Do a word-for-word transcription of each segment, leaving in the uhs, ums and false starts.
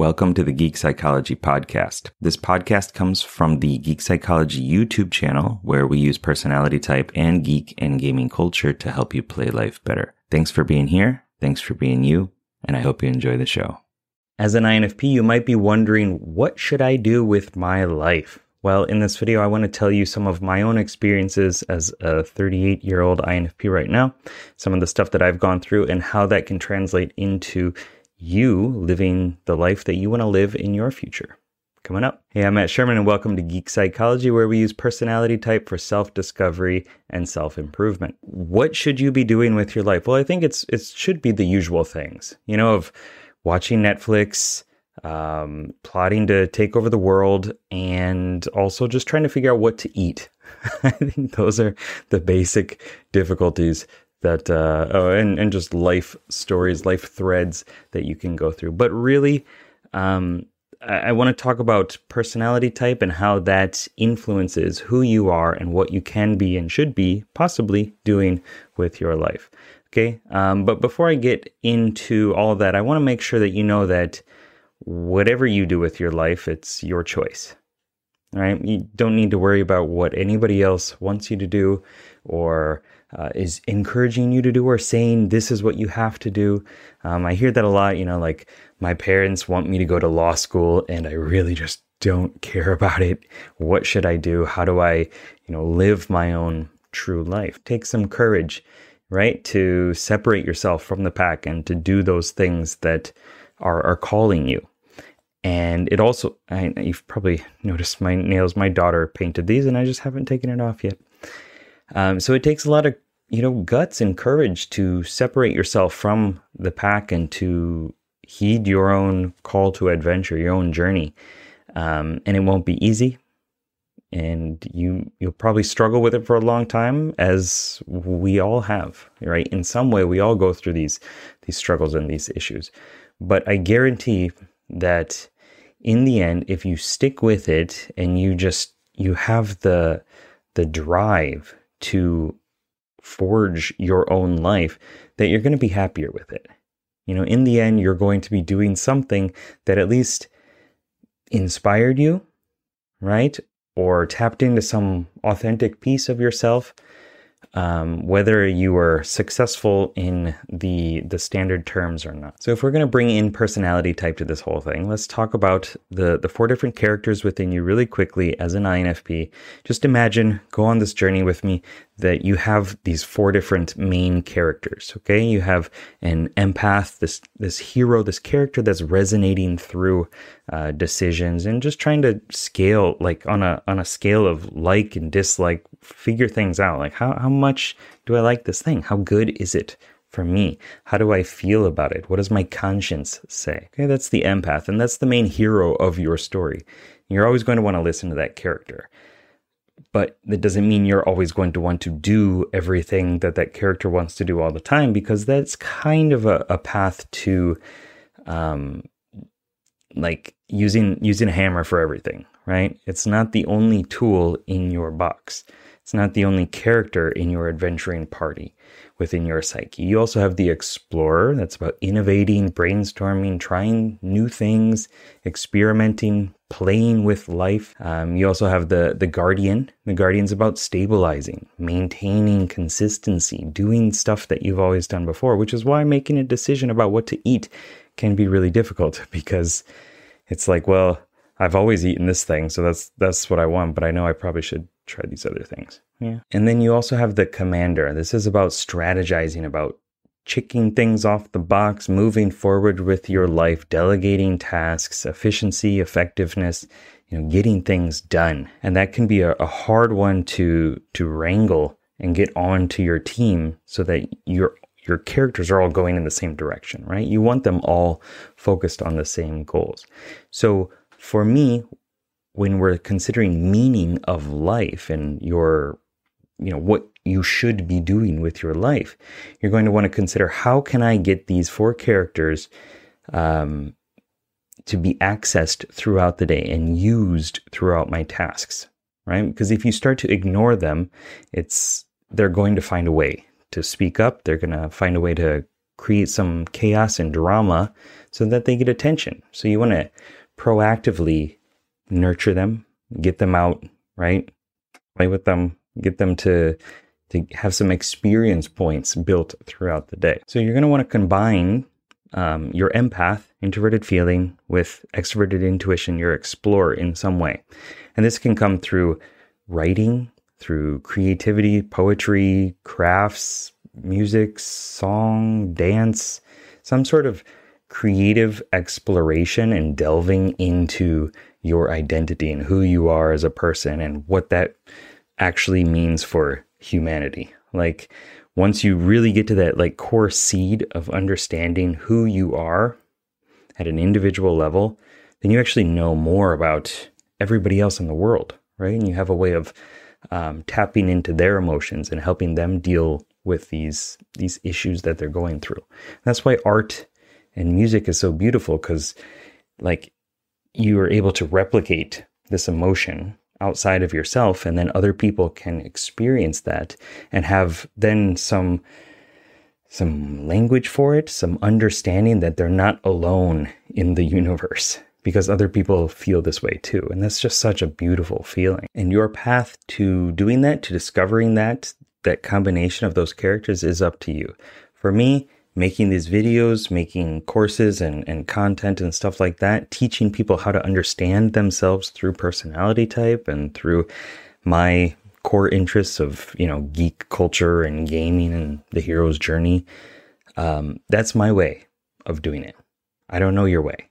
Welcome to the Geek Psychology Podcast. This podcast comes from the Geek Psychology YouTube channel, where we use personality type and geek and gaming culture to help you play life better. Thanks for being here. Thanks for being you. And I hope you enjoy the show. As an I N F P, you might be wondering, what should I do with my life? Well, in this video, I want to tell you some of my own experiences as a thirty-eight-year-old I N F P right now, some of the stuff that I've gone through and how that can translate into you living the life that you want to live in your future. Coming up. Hey, I'm Matt Sherman and welcome to Geek Psychology, where we use personality type for self-discovery and self-improvement. What should you be doing with your life? Well, I think it's it should be the usual things, you know, of watching Netflix, um, plotting to take over the world, and also just trying to figure out what to eat. I think those are the basic difficulties that, uh, oh, and, and just life stories, life threads that you can go through. But really, um, I, I want to talk about personality type and how that influences who you are and what you can be and should be possibly doing with your life. Okay. Um, but before I get into all of that, I want to make sure that you know that whatever you do with your life, it's your choice. All right. You don't need to worry about what anybody else wants you to do or Uh, is encouraging you to do or saying this is what you have to do. Um, I hear that a lot, you know, like my parents want me to go to law school and I really just don't care about it. What should I do? How do I, you know, live my own true life? Take some courage, right? To separate yourself from the pack and to do those things that are, are calling you. And it also, I, you've probably noticed my nails, my daughter painted these and I just haven't taken it off yet. Um, so it takes a lot of, you know, guts and courage to separate yourself from the pack and to heed your own call to adventure, your own journey. Um, and it won't be easy. And you, you'll probably struggle with it for a long time, as we all have, right? In some way, we all go through these, these struggles and these issues. But I guarantee that in the end, if you stick with it and you just, you have the, the drive to forge your own life, that you're going to be happier with it. You know, in the end, you're going to be doing something that at least inspired you, right? Or tapped into some authentic piece of yourself. Um, whether you were successful in the, the standard terms or not. So if we're going to bring in personality type to this whole thing, let's talk about the, the four different characters within you really quickly as an I N F P. Just imagine, go on this journey with me, that you have these four different main characters, okay? You have an empath, this, this hero, this character that's resonating through uh, decisions and just trying to scale, like on a, on a scale of like and dislike, figure things out. Like how, how much do I like this thing? How good is it for me? How do I feel about it? What does my conscience say? Okay, that's the empath, and that's the main hero of your story. You're always going to want to listen to that character, but that doesn't mean you're always going to want to do everything that that character wants to do all the time, because that's kind of a, a path to um, like using using a hammer for everything, right? It's not the only tool in your box. It's not the only character in your adventuring party within your psyche. You also have the explorer. That's about innovating, brainstorming, trying new things, experimenting, playing with life. Um, you also have the, the guardian. The guardian's about stabilizing, maintaining consistency, doing stuff that you've always done before, which is why making a decision about what to eat can be really difficult, because it's like, well, I've always eaten this thing, so that's that's what I want, but I know I probably should try these other things. Yeah. And then you also have the commander. This is about strategizing, about checking things off the box, moving forward with your life, delegating tasks, efficiency, effectiveness, you know, getting things done. And that can be a, a hard one to to wrangle and get onto your team so that your your characters are all going in the same direction, right? You want them all focused on the same goals. So for me, when we're considering meaning of life and your, you know, what you should be doing with your life, you're going to want to consider, how can I get these four characters um, to be accessed throughout the day and used throughout my tasks, right? Because if you start to ignore them, it's they're going to find a way to speak up. They're going to find a way to create some chaos and drama so that they get attention. So you want to proactively nurture them, get them out, right? Play with them, get them to, to have some experience points built throughout the day. So you're going to want to combine um, your empath, introverted feeling, with extroverted intuition, your explorer in some way. And this can come through writing, through creativity, poetry, crafts, music, song, dance, some sort of creative exploration and delving into your identity and who you are as a person and what that actually means for humanity. Like, once you really get to that like core seed of understanding who you are at an individual level, then you actually know more about everybody else in the world, right? And you have a way of um, tapping into their emotions and helping them deal with these these issues that they're going through. And that's why art and music is so beautiful, because like you are able to replicate this emotion outside of yourself, and then other people can experience that and have then some some language for it, some understanding that they're not alone in the universe, because other people feel this way too. And that's just such a beautiful feeling. And your path to doing that, to discovering that, that combination of those characters is up to you. For me, making these videos, making courses and, and content and stuff like that, teaching people how to understand themselves through personality type and through my core interests of, you know, geek culture and gaming and the hero's journey. Um, that's my way of doing it. I don't know your way.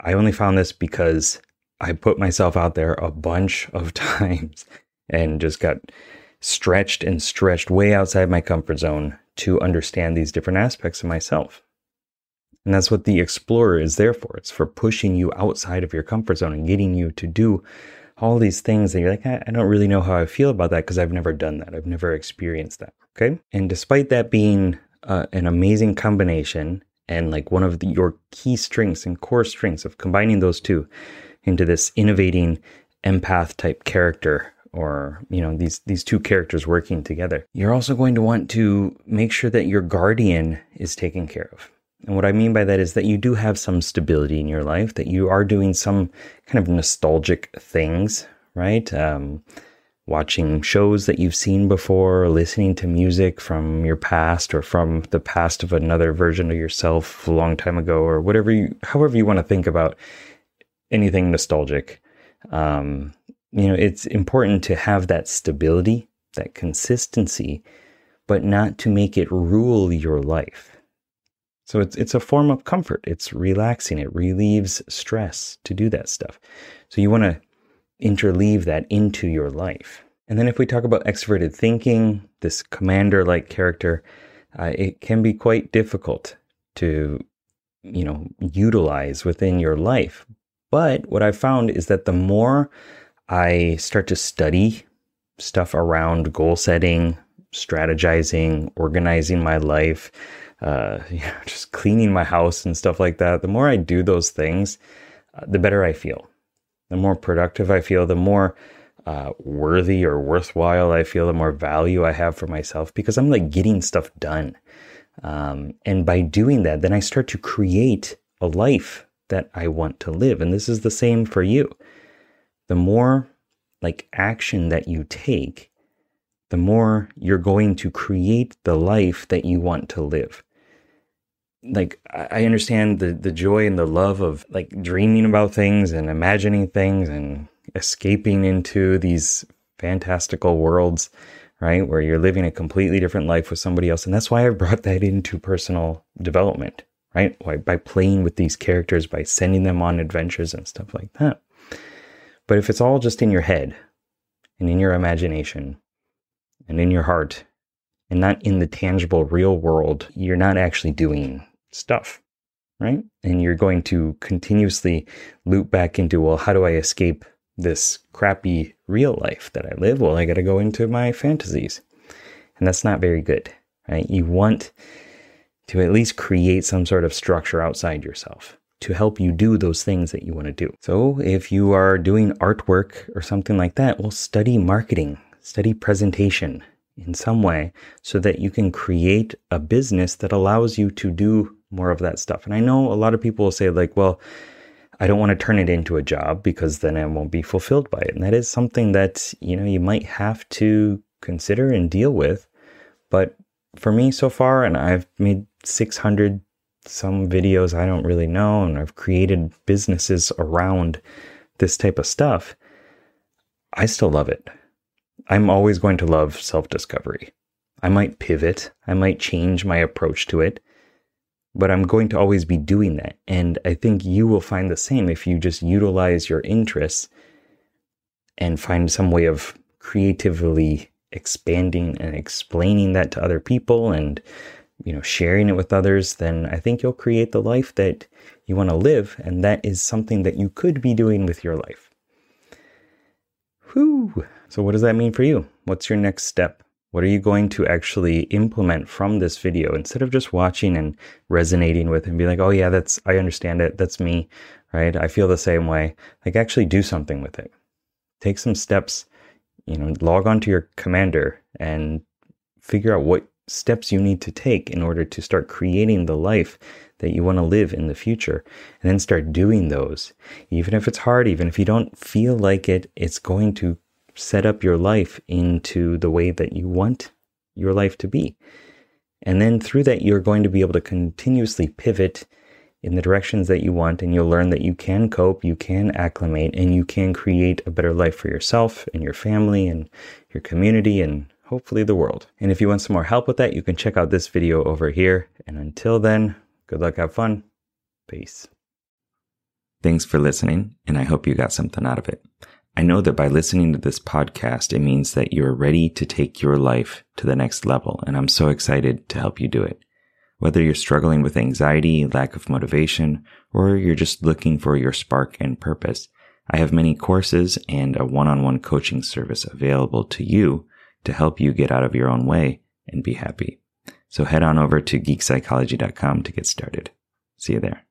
I only found this because I put myself out there a bunch of times and just got stretched and stretched way outside my comfort zone to understand these different aspects of myself. And that's what the explorer is there for. It's for pushing you outside of your comfort zone and getting you to do all these things that you're like, I don't really know how I feel about that because I've never done that. I've never experienced that. Okay. And despite that being uh, an amazing combination and like one of the, your key strengths and core strengths of combining those two into this innovating empath type character, or, you know, these these two characters working together, you're also going to want to make sure that your guardian is taken care of. And what I mean by that is that you do have some stability in your life, that you are doing some kind of nostalgic things, right? Um, watching shows that you've seen before, listening to music from your past or from the past of another version of yourself a long time ago, or whatever you, however you want to think about anything nostalgic. Um, You know, it's important to have that stability, that consistency, but not to make it rule your life. So it's it's a form of comfort. It's relaxing. It relieves stress to do that stuff. So you want to interleave that into your life. And then if we talk about extroverted thinking, this commander-like character, uh, it can be quite difficult to, you know, utilize within your life. But what I found is that the more I start to study stuff around goal setting, strategizing, organizing my life, uh, you know, just cleaning my house and stuff like that. The more I do those things, uh, the better I feel. The more productive I feel, the more uh, worthy or worthwhile I feel, the more value I have for myself, because I'm like getting stuff done. Um, and by doing that, then I start to create a life that I want to live. And this is the same for you. The more like action that you take, the more you're going to create the life that you want to live. Like, I understand the, the joy and the love of like dreaming about things and imagining things and escaping into these fantastical worlds, right? Where you're living a completely different life with somebody else. And that's why I brought that into personal development, right? Why, by playing with these characters, by sending them on adventures and stuff like that. But if it's all just in your head and in your imagination and in your heart and not in the tangible real world, you're not actually doing stuff, right? And you're going to continuously loop back into, well, how do I escape this crappy real life that I live? Well, I got to go into my fantasies. And that's not very good, right? You want to at least create some sort of structure outside yourself to help you do those things that you want to do. So if you are doing artwork or something like that, well, study marketing, study presentation, in some way so that you can create a business that allows you to do more of that stuff. And I know a lot of people will say like, well, I don't want to turn it into a job because then I won't be fulfilled by it. And that is something that, you know, you might have to consider and deal with. But for me so far, and I've made six hundred some videos, I don't really know, and I've created businesses around this type of stuff, I still love it. I'm always going to love self-discovery. I might pivot, I might change my approach to it, but I'm going to always be doing that. And I think you will find the same if you just utilize your interests and find some way of creatively expanding and explaining that to other people and, you know, sharing it with others. Then I think you'll create the life that you want to live. And that is something that you could be doing with your life. Whew. So what does that mean for you? What's your next step? What are you going to actually implement from this video instead of just watching and resonating with and be like, oh yeah, that's, I understand it. That's me, right? I feel the same way. Like actually do something with it. Take some steps, you know, log on to your Commander and figure out what steps you need to take in order to start creating the life that you want to live in the future, and then start doing those. Even if it's hard, even if you don't feel like it, it's going to set up your life into the way that you want your life to be. And then through that, you're going to be able to continuously pivot in the directions that you want, and you'll learn that you can cope, you can acclimate, and you can create a better life for yourself and your family and your community and hopefully the world. And if you want some more help with that, you can check out this video over here. And until then, good luck, have fun, peace. Thanks for listening, and I hope you got something out of it. I know that by listening to this podcast, it means that you're ready to take your life to the next level, and I'm so excited to help you do it. Whether you're struggling with anxiety, lack of motivation, or you're just looking for your spark and purpose, I have many courses and a one-on-one coaching service available to you to help you get out of your own way and be happy. So head on over to geek psychology dot com to get started. See you there.